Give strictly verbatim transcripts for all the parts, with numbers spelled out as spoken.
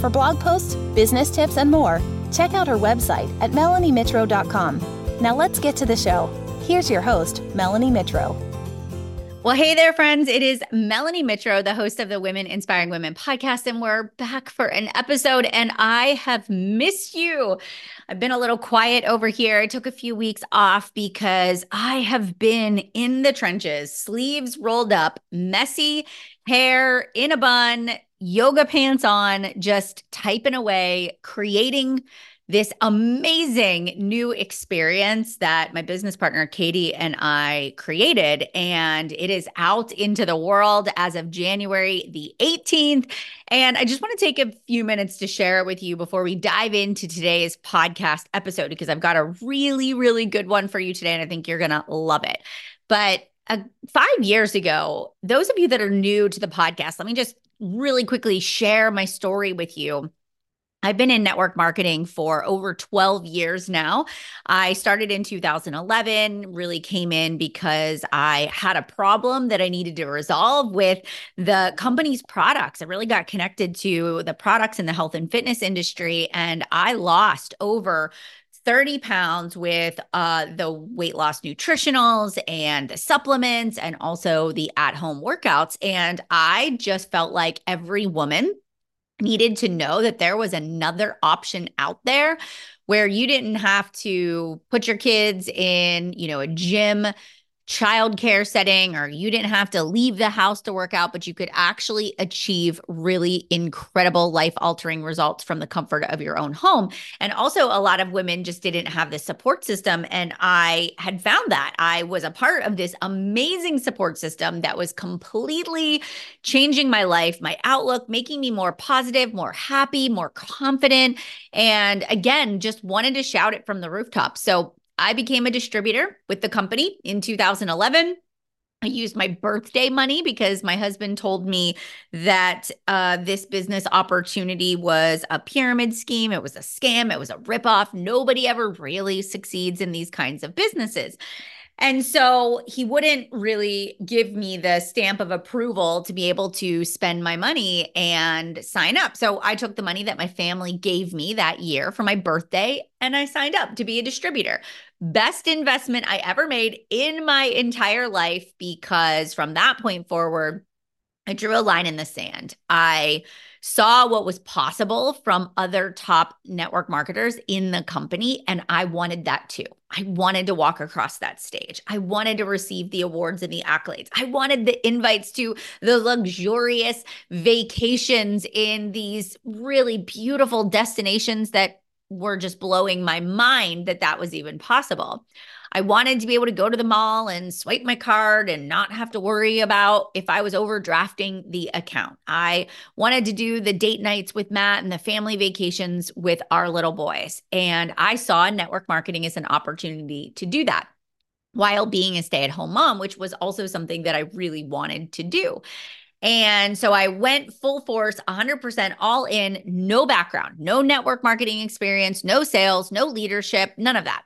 For blog posts, business tips, and more, check out her website at melanie mitro dot com. Now let's get to the show. Here's your host, Melanie Mitro. Well, hey there, friends. It is Melanie Mitro, the host of the Women Inspiring Women podcast, and we're back for an episode, and I have missed you. I've been a little quiet over here. I took a few weeks off because I have been in the trenches, sleeves rolled up, messy, hair in a bun, yoga pants on, just typing away, creating this amazing new experience that my business partner, Katie, and I created, and it is out into the world as of January the eighteenth. And I just want to take a few minutes to share it with you before we dive into today's podcast episode, because I've got a really, really good one for you today, and I think you're going to love it. But uh, five years ago, those of you that are new to the podcast, let me just really quickly share my story with you. I've been in network marketing for over twelve years now. I started in two thousand eleven, really came in because I had a problem that I needed to resolve with the company's products. I really got connected to the products in the health and fitness industry, and I lost over thirty pounds with uh, the weight loss nutritionals and the supplements and also the at-home workouts. And I just felt like every woman needed to know that there was another option out there where you didn't have to put your kids in, you know, a gym childcare setting, or you didn't have to leave the house to work out, but you could actually achieve really incredible life-altering results from the comfort of your own home. And also a lot of women just didn't have this support system. And I had found that I was a part of this amazing support system that was completely changing my life, my outlook, making me more positive, more happy, more confident. And again, just wanted to shout it from the rooftop. So I became a distributor with the company in two thousand eleven. I used my birthday money because my husband told me that uh, this business opportunity was a pyramid scheme. It was a scam. It was a ripoff. Nobody ever really succeeds in these kinds of businesses. And so he wouldn't really give me the stamp of approval to be able to spend my money and sign up. So I took the money that my family gave me that year for my birthday, and I signed up to be a distributor. Best investment I ever made in my entire life, because from that point forward, I drew a line in the sand. I saw what was possible from other top network marketers in the company, and I wanted that too. I wanted to walk across that stage. I wanted to receive the awards and the accolades. I wanted the invites to the luxurious vacations in these really beautiful destinations that were just blowing my mind that that was even possible. I wanted to be able to go to the mall and swipe my card and not have to worry about if I was overdrafting the account. I wanted to do the date nights with Matt and the family vacations with our little boys. And I saw network marketing as an opportunity to do that while being a stay-at-home mom, which was also something that I really wanted to do. And so I went full force, one hundred percent all in, no background, no network marketing experience, no sales, no leadership, none of that.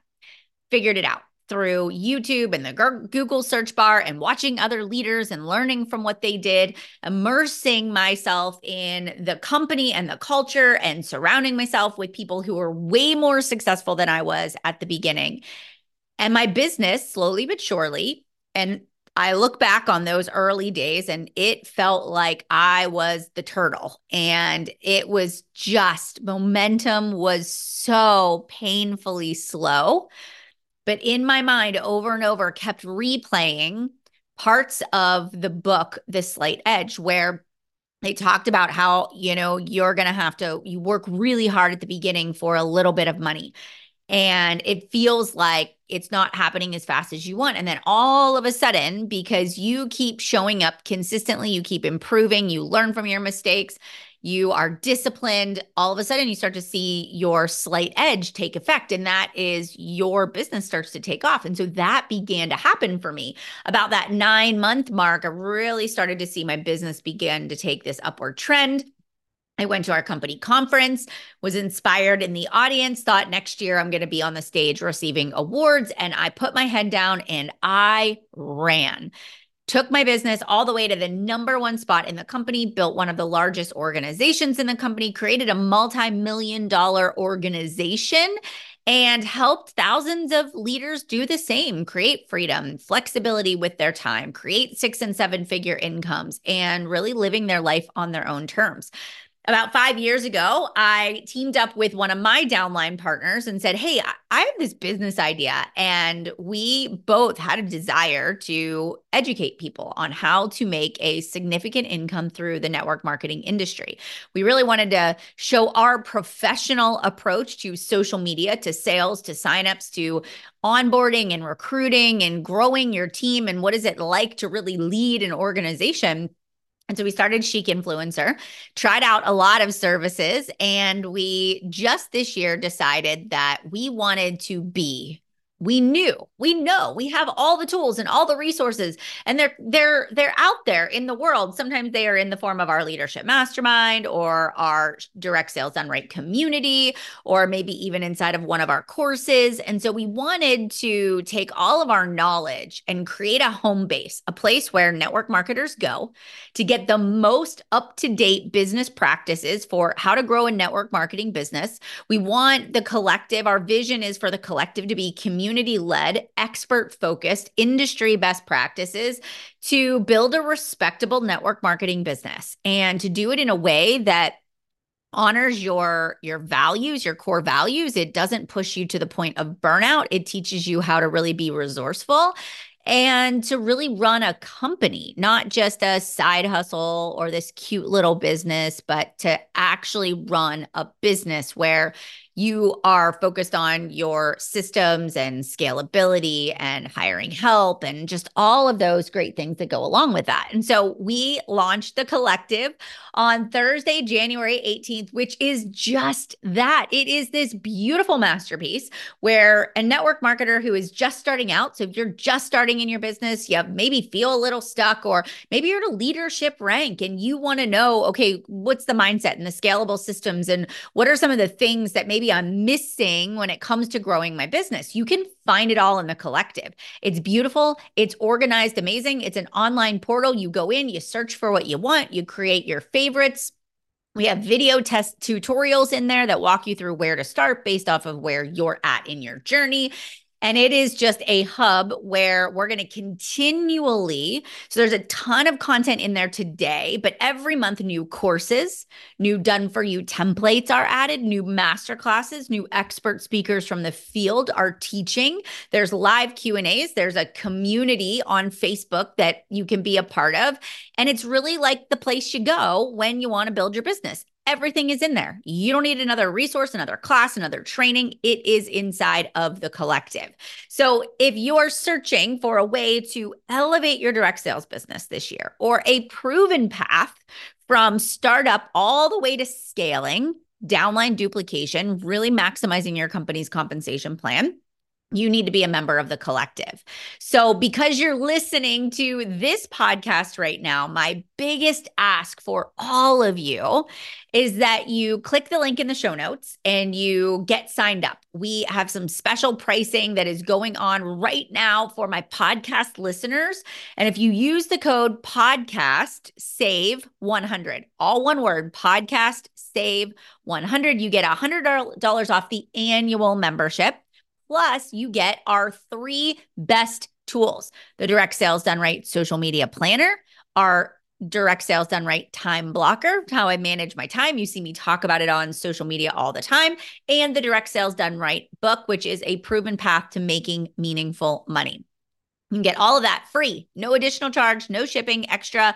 Figured it out through YouTube and the Google search bar and watching other leaders and learning from what they did, immersing myself in the company and the culture and surrounding myself with people who were way more successful than I was at the beginning. And my business, slowly but surely, and I look back on those early days and it felt like I was the turtle, and it was just, momentum was so painfully slow. But in my mind, over and over, kept replaying parts of the book, The Slight Edge, where they talked about how, you know, you're going to have to, you work really hard at the beginning for a little bit of money. And it feels like it's not happening as fast as you want. And then all of a sudden, because you keep showing up consistently, you keep improving, you learn from your mistakes, you are disciplined, all of a sudden you start to see your slight edge take effect. And that is your business starts to take off. And so that began to happen for me. About that nine month mark, I really started to see my business begin to take this upward trend. I went to our company conference, was inspired in the audience, thought next year I'm going to be on the stage receiving awards. And I put my head down and I ran. Took my business all the way to the number one spot in the company, built one of the largest organizations in the company, created a multi-million dollar organization, and helped thousands of leaders do the same, create freedom, flexibility with their time, create six and seven figure incomes, and really living their life on their own terms. About five years ago, I teamed up with one of my downline partners and said, hey, I have this business idea. And we both had a desire to educate people on how to make a significant income through the network marketing industry. We really wanted to show our professional approach to social media, to sales, to signups, to onboarding and recruiting and growing your team. And what is it like to really lead an organization? And so we started Chic Influencer, tried out a lot of services, and we just this year decided that we wanted to be, we knew, we know, we have all the tools and all the resources, and they're they're they're out there in the world. Sometimes they are in the form of our leadership mastermind or our Direct Sales Done Right community, or maybe even inside of one of our courses. And so we wanted to take all of our knowledge and create a home base, a place where network marketers go to get the most up-to-date business practices for how to grow a network marketing business. We want the collective, our vision is for the collective to be community-led, expert-focused, industry best practices to build a respectable network marketing business and to do it in a way that honors your, your values, your core values. It doesn't push you to the point of burnout. It teaches you how to really be resourceful and to really run a company, not just a side hustle or this cute little business, but to actually run a business where you are focused on your systems and scalability and hiring help and just all of those great things that go along with that. And so we launched The Collective on Thursday, January eighteenth, which is just that. It is this beautiful masterpiece where a network marketer who is just starting out, so if you're just starting in your business, you maybe feel a little stuck, or maybe you're at a leadership rank and you want to know, okay, what's the mindset and the scalable systems and what are some of the things that maybe I'm missing when it comes to growing my business. You can find it all in The Collective. It's beautiful. It's organized, amazing. It's an online portal. You go in, you search for what you want, you create your favorites. We have video test tutorials in there that walk you through where to start based off of where you're at in your journey. And it is just a hub where we're going to continually, so there's a ton of content in there today, but every month new courses, new done-for-you templates are added, new masterclasses, new expert speakers from the field are teaching. There's live Q and A's. There's a community on Facebook that you can be a part of. And it's really like the place you go when you want to build your business. Everything is in there. You don't need another resource, another class, another training. It is inside of The Collective. So if you're searching for a way to elevate your direct sales business this year, or a proven path from startup all the way to scaling, downline duplication, really maximizing your company's compensation plan, you need to be a member of The Collective. So because you're listening to this podcast right now, my biggest ask for all of you is that you click the link in the show notes and you get signed up. We have some special pricing that is going on right now for my podcast listeners. And if you use the code podcast save one hundred, all one word, podcast save one hundred, you get one hundred dollars off the annual membership. Plus, you get our three best tools, the Direct Sales Done Right Social Media Planner, our Direct Sales Done Right Time Blocker, how I manage my time. You see me talk about it on social media all the time. And the Direct Sales Done Right book, which is a proven path to making meaningful money. You can get all of that free, no additional charge, no shipping, extra.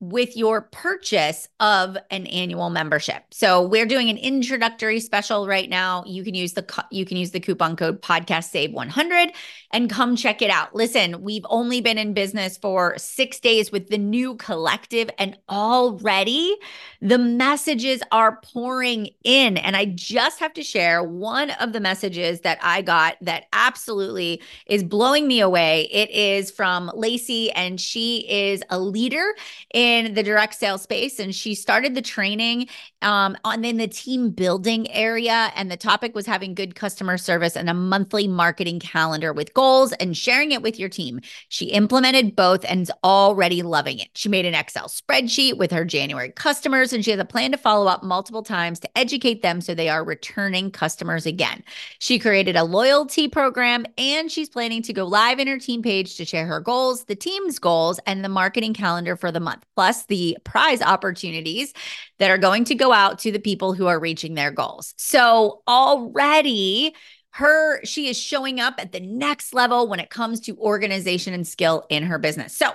with your purchase of an annual membership. So we're doing an introductory special right now. You can use the co- you can use the coupon code podcast save one hundred and come check it out. Listen, we've only been in business for six days with the new collective, and already the messages are pouring in. And I just have to share one of the messages that I got that absolutely is blowing me away. It is from Lacey, and she is a leader in in the direct sales space. And she started the training um, on in the team building area. And the topic was having good customer service and a monthly marketing calendar with goals and sharing it with your team. She implemented both and is already loving it. She made an Excel spreadsheet with her January customers, and she has a plan to follow up multiple times to educate them so they are returning customers again. She created a loyalty program, and she's planning to go live in her team page to share her goals, the team's goals, and the marketing calendar for the month, plus the prize opportunities that are going to go out to the people who are reaching their goals. So already her, she is showing up at the next level when it comes to organization and skill in her business. So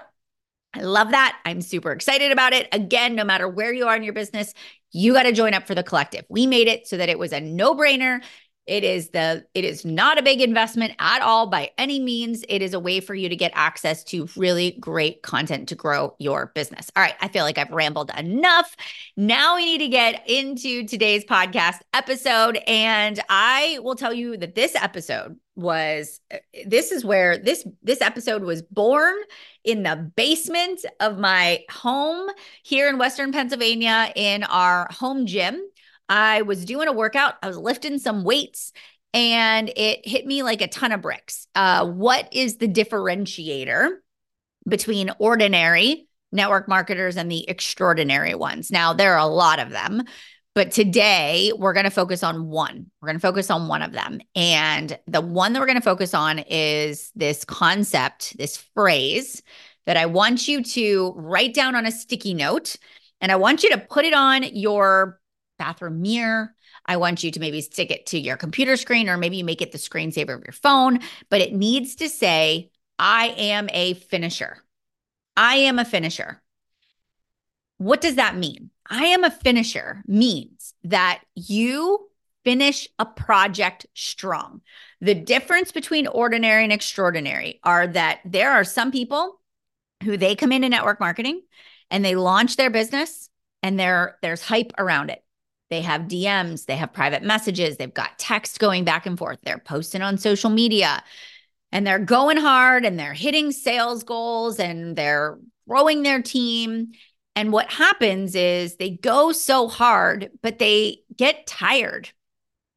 I love that. I'm super excited about it. Again, no matter where you are in your business, you got to join up for the collective. We made it so that it was a no-brainer. It is the, it is not a big investment at all by any means. It is a way for you to get access to really great content to grow your business. All right. I feel like I've rambled enough. Now we need to get into today's podcast episode. And I will tell you that this episode was, this is where this, this episode was born in the basement of my home here in Western Pennsylvania in our home gym. I was doing a workout. I was lifting some weights, and it hit me like a ton of bricks. Uh, what is the differentiator between ordinary network marketers and the extraordinary ones? Now, there are a lot of them, but today we're going to focus on one. We're going to focus on one of them. And the one that we're going to focus on is this concept, this phrase that I want you to write down on a sticky note, and I want you to put it on your bathroom mirror. I want you to maybe stick it to your computer screen, or maybe you make it the screensaver of your phone, but it needs to say, I am a finisher. I am a finisher. What does that mean? I am a finisher means that you finish a project strong. The difference between ordinary and extraordinary are that there are some people who they come into network marketing and they launch their business, and there, there's hype around it. They have D Ms, they have private messages, they've got text going back and forth, they're posting on social media, and they're going hard, and they're hitting sales goals, and they're growing their team. And what happens is they go so hard, but they get tired.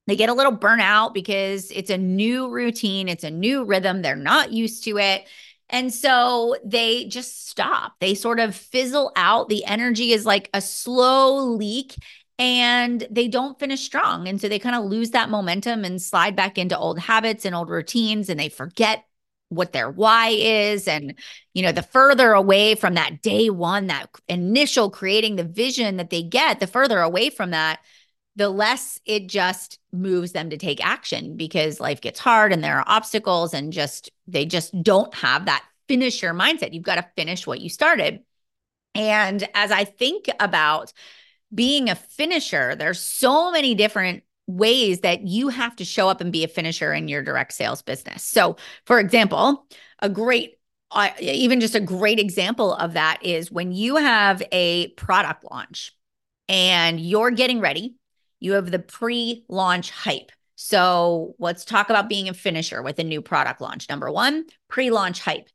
They get a little burnout because it's a new routine, it's a new rhythm, they're not used to it. And so they just stop. They sort of fizzle out. The energy is like a slow leak, and they don't finish strong. And so they kind of lose that momentum and slide back into old habits and old routines, and they forget what their why is. And, you know, the further away from that day one, that initial creating the vision that they get, the further away from that, the less it just moves them to take action, because life gets hard and there are obstacles, and just they just don't have that finisher mindset. You've got to finish what you started. And as I think about being a finisher, there's so many different ways that you have to show up and be a finisher in your direct sales business. So, for example, a great, uh, even just a great example of that is when you have a product launch and you're getting ready, you have the pre-launch hype. So let's talk about being a finisher with a new product launch. Number one, pre-launch hype.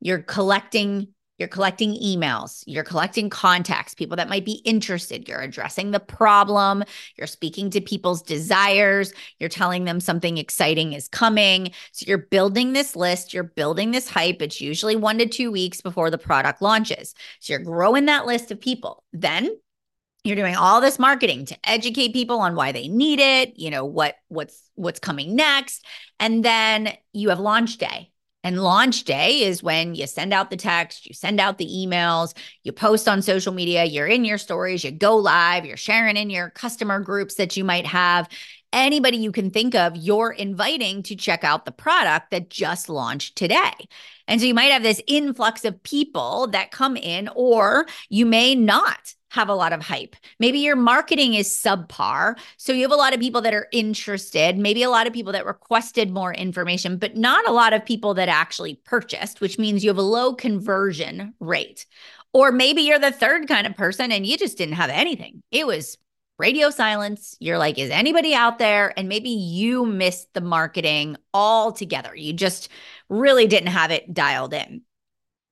You're collecting You're collecting emails, you're collecting contacts, people that might be interested, you're addressing the problem, you're speaking to people's desires, you're telling them something exciting is coming. So you're building this list, you're building this hype. It's usually one to two weeks before the product launches. So you're growing that list of people. Then you're doing all this marketing to educate people on why they need it, you know, what what's what's coming next. And then you have launch day. And launch day is when you send out the text, you send out the emails, you post on social media, you're in your stories, you go live, you're sharing in your customer groups that you might have. anybody you can think of, you're inviting to check out the product that just launched today. And so you might have this influx of people that come in, or you may not have a lot of hype. Maybe your marketing is subpar. So you have a lot of people that are interested, maybe a lot of people that requested more information, but not a lot of people that actually purchased, which means you have a low conversion rate. Or maybe you're the third kind of person and you just didn't have anything. It was radio silence. You're like, is anybody out there? And maybe you missed the marketing altogether. You just really didn't have it dialed in.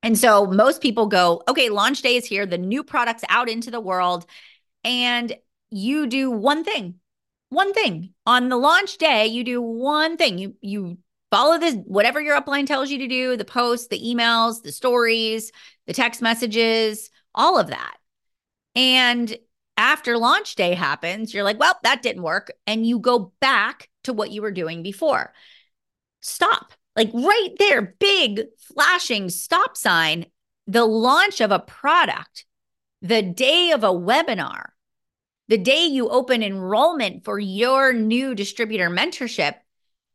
And so most people go, okay, launch day is here. The new product's out into the world. And you do one thing, one thing. On the launch day, you do one thing. You you follow this, whatever your upline tells you to do, the posts, the emails, the stories, the text messages, all of that. And after launch day happens, you're like, well, that didn't work. And you go back to what you were doing before. Stop. Like right there, big flashing stop sign. The launch of a product, the day of a webinar, the day you open enrollment for your new distributor mentorship,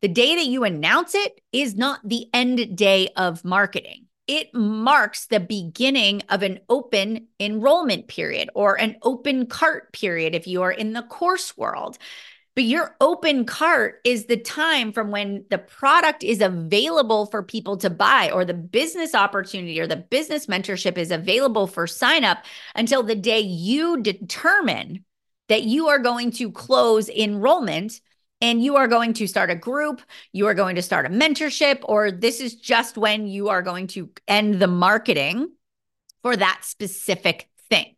the day that you announce it is not the end day of marketing. It marks the beginning of an open enrollment period or an open cart period if you are in the course world. But your open cart is the time from when the product is available for people to buy, or the business opportunity or the business mentorship is available for sign up, until the day you determine that you are going to close enrollment and you are going to start a group, you are going to start a mentorship, or this is just when you are going to end the marketing for that specific thing.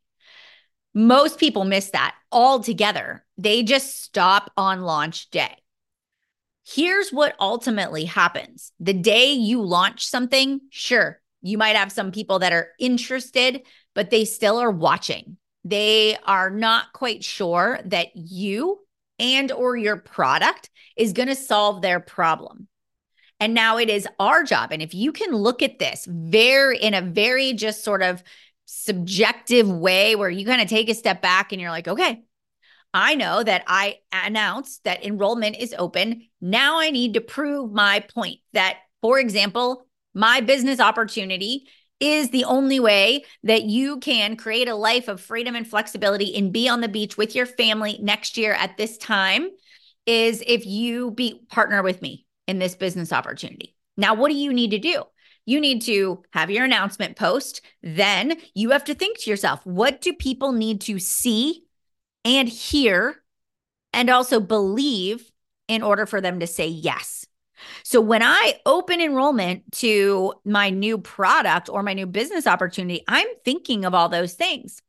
Most people miss that altogether. They just stop on launch day. Here's what ultimately happens. The day you launch something, sure, you might have some people that are interested, but they still are watching. They are not quite sure that you and or your product is going to solve their problem. And now it is our job. And if you can look at this very in a very just sort of subjective way where you kind of take a step back and you're like, okay, I know that I announced that enrollment is open. Now I need to prove my point that, for example, my business opportunity is the only way that you can create a life of freedom and flexibility and be on the beach with your family next year at this time is if you be partner with me in this business opportunity. Now, what do you need to do? You need to have your announcement post. Then you have to think to yourself, what do people need to see and hear and also believe in order for them to say yes? So when I open enrollment to my new product or my new business opportunity, I'm thinking of all those things.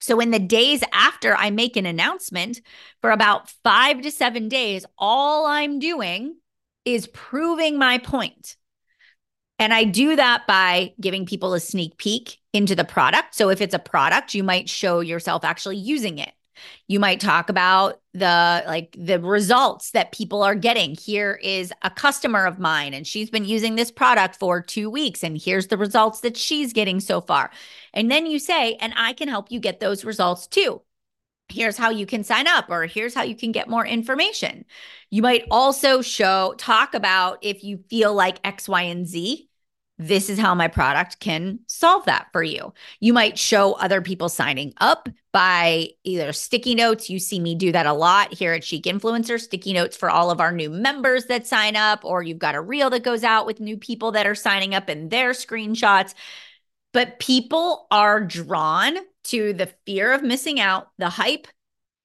So in the days after I make an announcement, for about five to seven days, all I'm doing is proving my point. And I do that by giving people a sneak peek into the product. So if it's a product, you might show yourself actually using it. You might talk about the like the results that people are getting. Here is a customer of mine, and she's been using this product for two weeks, and here's the results that she's getting so far. And then you say, and I can help you get those results too. Here's how you can sign up, or here's how you can get more information. You might also show, talk about if you feel like X, Y, and Z, this is how my product can solve that for you. You might show other people signing up by either sticky notes. You see me do that a lot here at Chic Influencer, sticky notes for all of our new members that sign up, or you've got a reel that goes out with new people that are signing up and their screenshots. But people are drawn to the fear of missing out, the hype.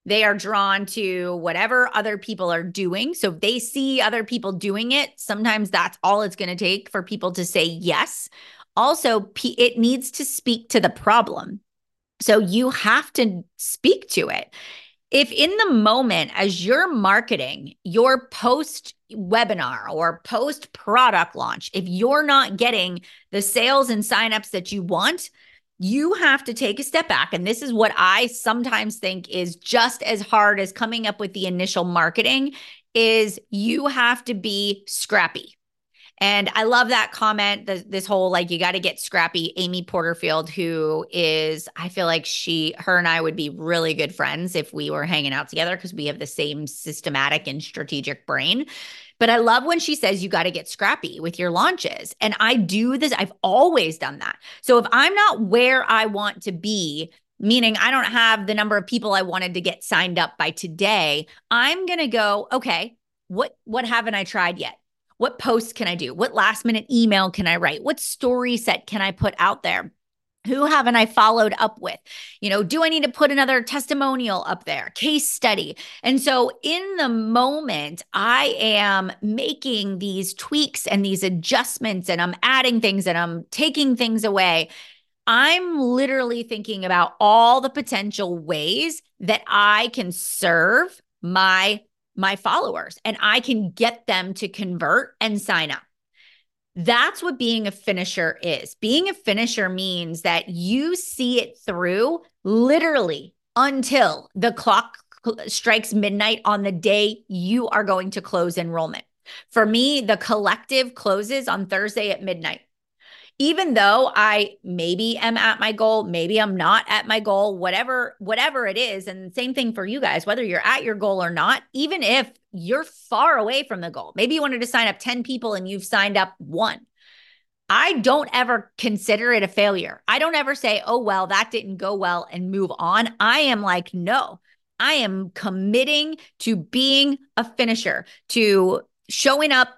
They are drawn to whatever other people are doing. So if they see other people doing it, sometimes that's all it's going to take for people to say yes. Also, it needs to speak to the problem. So you have to speak to it. If in the moment, as you're marketing your post webinar or post product launch, if you're not getting the sales and signups that you want, you have to take a step back. And this is what I sometimes think is just as hard as coming up with the initial marketing is you have to be scrappy. And I love that comment, the, this whole, like, you got to get scrappy. Amy Porterfield, who is, I feel like she, her and I would be really good friends if we were hanging out together because we have the same systematic and strategic brain. But I love when she says you got to get scrappy with your launches. And I do this. I've always done that. So if I'm not where I want to be, meaning I don't have the number of people I wanted to get signed up by today, I'm going to go, okay, what, what haven't I tried yet? What posts can I do? What last minute email can I write? What story set can I put out there? Who haven't I followed up with? You know, do I need to put another testimonial up there, case study? And so in the moment, I am making these tweaks and these adjustments, and I'm adding things and I'm taking things away. I'm literally thinking about all the potential ways that I can serve my, my followers and I can get them to convert and sign up. That's what being a finisher is. Being a finisher means that you see it through literally until the clock strikes midnight on the day you are going to close enrollment. For me, the collective closes on Thursday at midnight. Even though I maybe am at my goal, maybe I'm not at my goal, whatever, whatever it is. And same thing for you guys, whether you're at your goal or not, even if you're far away from the goal, maybe you wanted to sign up ten people and you've signed up one. I don't ever consider it a failure. I don't ever say, oh, well, that didn't go well and move on. I am like, no, I am committing to being a finisher, to showing up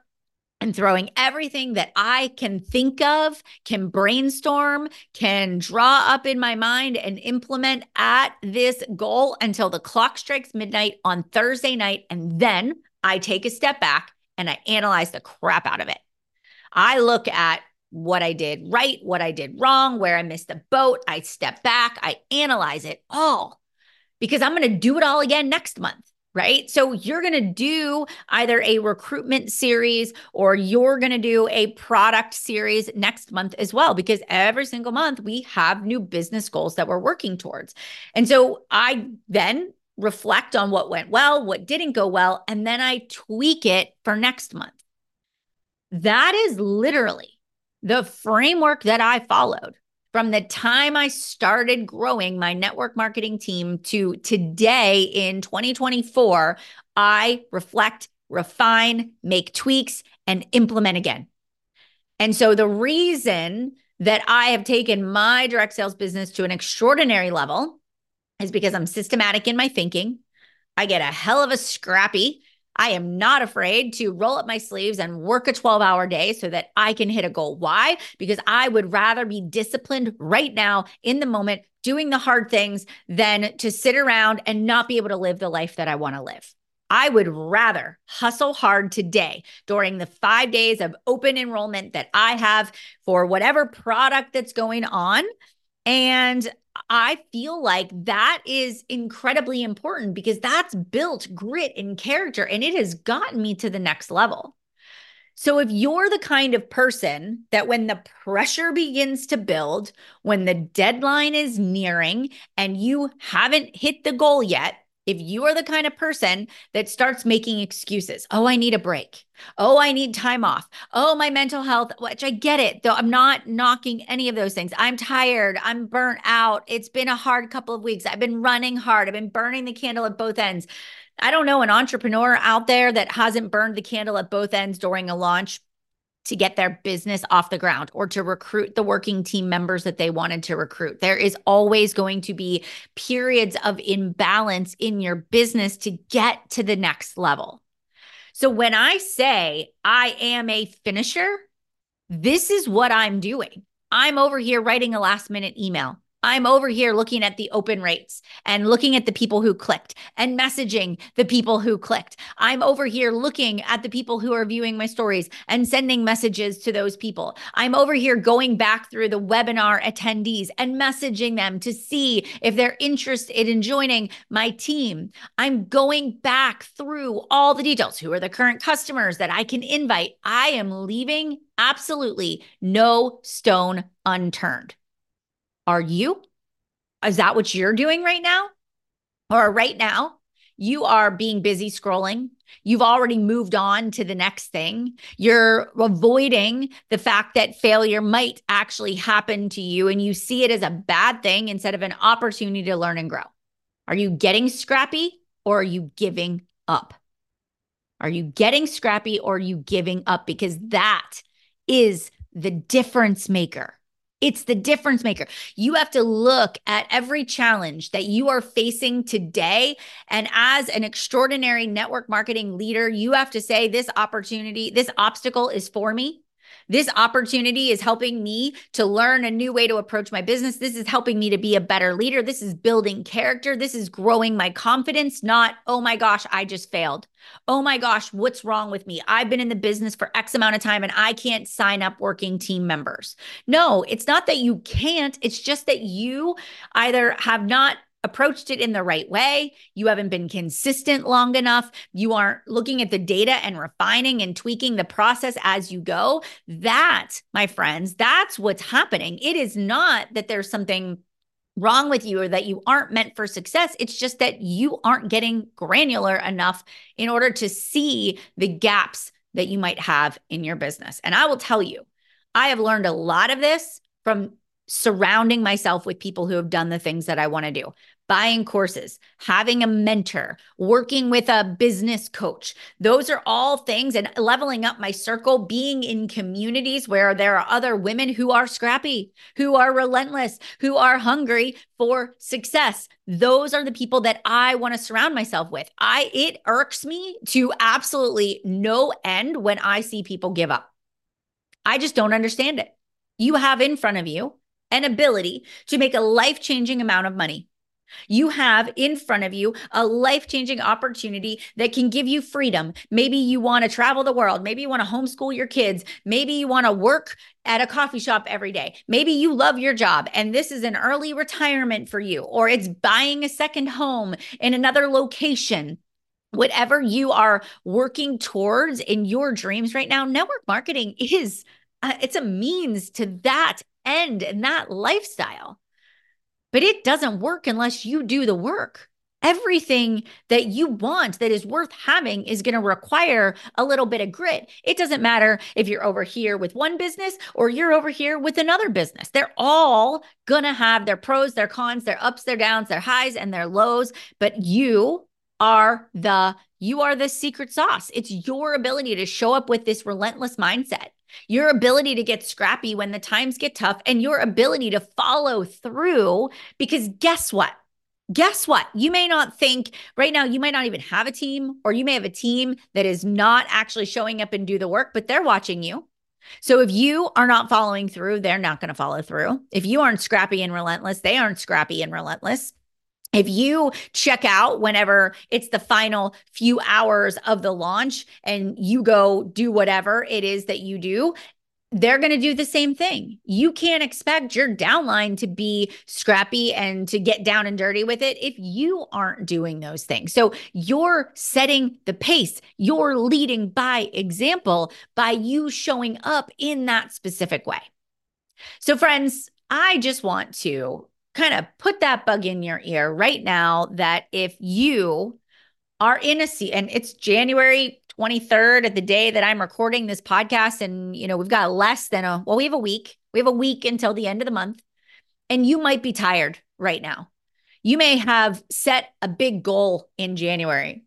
and throwing everything that I can think of, can brainstorm, can draw up in my mind and implement at this goal until the clock strikes midnight on Thursday night. And then I take a step back and I analyze the crap out of it. I look at what I did right, what I did wrong, where I missed the boat. I step back, I analyze it all because I'm going to do it all again next month. Right? So you're going to do either a recruitment series or you're going to do a product series next month as well, because every single month we have new business goals that we're working towards. And so I then reflect on what went well, what didn't go well, and then I tweak it for next month. That is literally the framework that I followed from the time I started growing my network marketing team to today in twenty twenty-four, I reflect, refine, make tweaks, and implement again. And so the reason that I have taken my direct sales business to an extraordinary level is because I'm systematic in my thinking. I get a hell of a scrappy. I am not afraid to roll up my sleeves and work a twelve-hour day so that I can hit a goal. Why? Because I would rather be disciplined right now in the moment doing the hard things than to sit around and not be able to live the life that I want to live. I would rather hustle hard today during the five days of open enrollment that I have for whatever product that's going on. And I feel like that is incredibly important because that's built grit and character, and it has gotten me to the next level. So if you're the kind of person that when the pressure begins to build, when the deadline is nearing and you haven't hit the goal yet, if you are the kind of person that starts making excuses, oh, I need a break. Oh, I need time off. Oh, my mental health, which I get it, though I'm not knocking any of those things. I'm tired. I'm burnt out. It's been a hard couple of weeks. I've been running hard. I've been burning the candle at both ends. I don't know an entrepreneur out there that hasn't burned the candle at both ends during a launch to get their business off the ground or to recruit the working team members that they wanted to recruit. There is always going to be periods of imbalance in your business to get to the next level. So when I say I am a finisher, this is what I'm doing. I'm over here writing a last minute email. I'm over here looking at the open rates and looking at the people who clicked and messaging the people who clicked. I'm over here looking at the people who are viewing my stories and sending messages to those people. I'm over here going back through the webinar attendees and messaging them to see if they're interested in joining my team. I'm going back through all the details. Who are the current customers that I can invite? I am leaving absolutely no stone unturned. Are you? Is that what you're doing right now? Or right now, you are being busy scrolling. You've already moved on to the next thing. You're avoiding the fact that failure might actually happen to you, and you see it as a bad thing instead of an opportunity to learn and grow. Are you getting scrappy or are you giving up? Are you getting scrappy or are you giving up? Because that is the difference maker. It's the difference maker. You have to look at every challenge that you are facing today. And as an extraordinary network marketing leader, you have to say, this opportunity, this obstacle is for me. This opportunity is helping me to learn a new way to approach my business. This is helping me to be a better leader. This is building character. This is growing my confidence, not, oh my gosh, I just failed. Oh my gosh, what's wrong with me? I've been in the business for X amount of time and I can't sign up working team members. No, it's not that you can't. It's just that you either have not approached it in the right way. You haven't been consistent long enough. You aren't looking at the data and refining and tweaking the process as you go. That, my friends, that's what's happening. It is not that there's something wrong with you or that you aren't meant for success. It's just that you aren't getting granular enough in order to see the gaps that you might have in your business. And I will tell you, I have learned a lot of this from surrounding myself with people who have done the things that I want to do, buying courses, having a mentor, working with a business coach. Those are all things, and leveling up my circle, being in communities where there are other women who are scrappy, who are relentless, who are hungry for success. Those are the people that I want to surround myself with. I, it irks me to absolutely no end when I see people give up. I just don't understand it. You have in front of you an ability to make a life-changing amount of money. You have in front of you a life-changing opportunity that can give you freedom. Maybe you want to travel the world. Maybe you want to homeschool your kids. Maybe you want to work at a coffee shop every day. Maybe you love your job and this is an early retirement for you, or it's buying a second home in another location. Whatever you are working towards in your dreams right now, network marketing is uh, it's a means to that end in that lifestyle. But it doesn't work unless you do the work. Everything that you want that is worth having is going to require a little bit of grit. It doesn't matter if you're over here with one business or you're over here with another business. They're all going to have their pros, their cons, their ups, their downs, their highs, and their lows. But you are the you are the secret sauce. It's your ability to show up with this relentless mindset, your ability to get scrappy when the times get tough, and your ability to follow through. Because guess what? Guess what? You may not think right now, you might not even have a team, or you may have a team that is not actually showing up and do the work, but they're watching you. So if you are not following through, they're not going to follow through. If you aren't scrappy and relentless, they aren't scrappy and relentless. If you check out whenever it's the final few hours of the launch and you go do whatever it is that you do, they're going to do the same thing. You can't expect your downline to be scrappy and to get down and dirty with it if you aren't doing those things. So you're setting the pace. You're leading by example by you showing up in that specific way. So friends, I just want to kind of put that bug in your ear right now that if you are in a seat, and it's January twenty-third at the day that I'm recording this podcast, and you know we've got less than a, well, we have a week. We have a week until the end of the month, and you might be tired right now. You may have set a big goal in January,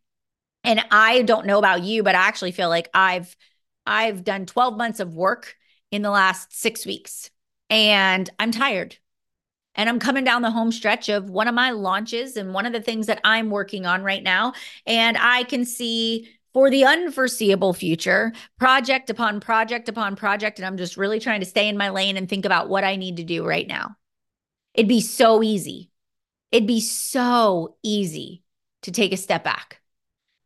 and I don't know about you, but I actually feel like I've I've done twelve months of work in the last six weeks, and I'm tired. And I'm coming down the home stretch of one of my launches and one of the things that I'm working on right now. And I can see for the unforeseeable future, project upon project upon project. And I'm just really trying to stay in my lane and think about what I need to do right now. It'd be so easy. It'd be so easy to take a step back,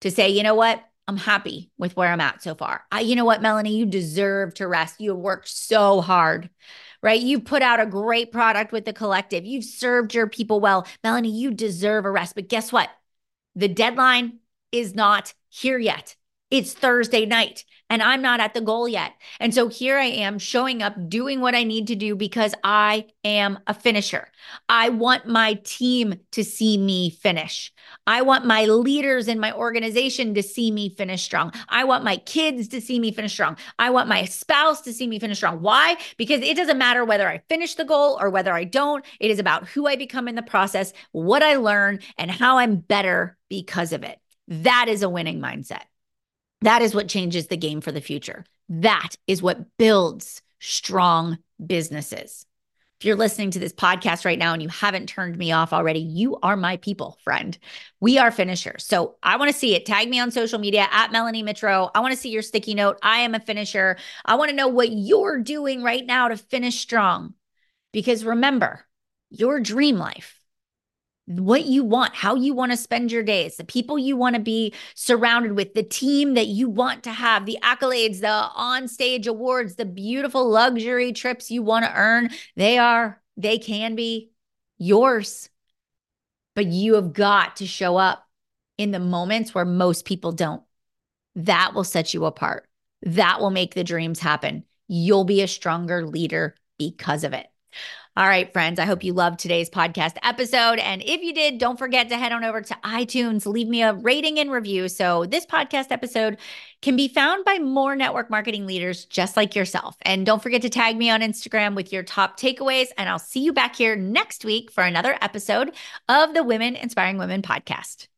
to say, you know what? I'm happy with where I'm at so far. I, you know what, Melanie, you deserve to rest. You have worked so hard, right? You've put out a great product with the collective. You've served your people well. Melanie, you deserve a rest. But guess what? The deadline is not here yet. It's Thursday night and I'm not at the goal yet. And so here I am showing up, doing what I need to do because I am a finisher. I want my team to see me finish. I want my leaders in my organization to see me finish strong. I want my kids to see me finish strong. I want my spouse to see me finish strong. Why? Because it doesn't matter whether I finish the goal or whether I don't. It is about who I become in the process, what I learn, and how I'm better because of it. That is a winning mindset. That is what changes the game for the future. That is what builds strong businesses. If you're listening to this podcast right now and you haven't turned me off already, you are my people, friend. We are finishers. So I want to see it. Tag me on social media at Melanie Mitro. I want to see your sticky note. I am a finisher. I want to know what you're doing right now to finish strong. Because remember, your dream life, what you want, how you want to spend your days, the people you want to be surrounded with, the team that you want to have, the accolades, the on-stage awards, the beautiful luxury trips you want to earn, they are, they can be yours. But you have got to show up in the moments where most people don't. That will set you apart. That will make the dreams happen. You'll be a stronger leader because of it. All right, friends, I hope you loved today's podcast episode. And if you did, don't forget to head on over to iTunes, leave me a rating and review so this podcast episode can be found by more network marketing leaders just like yourself. And don't forget to tag me on Instagram with your top takeaways. And I'll see you back here next week for another episode of the Women Inspiring Women podcast.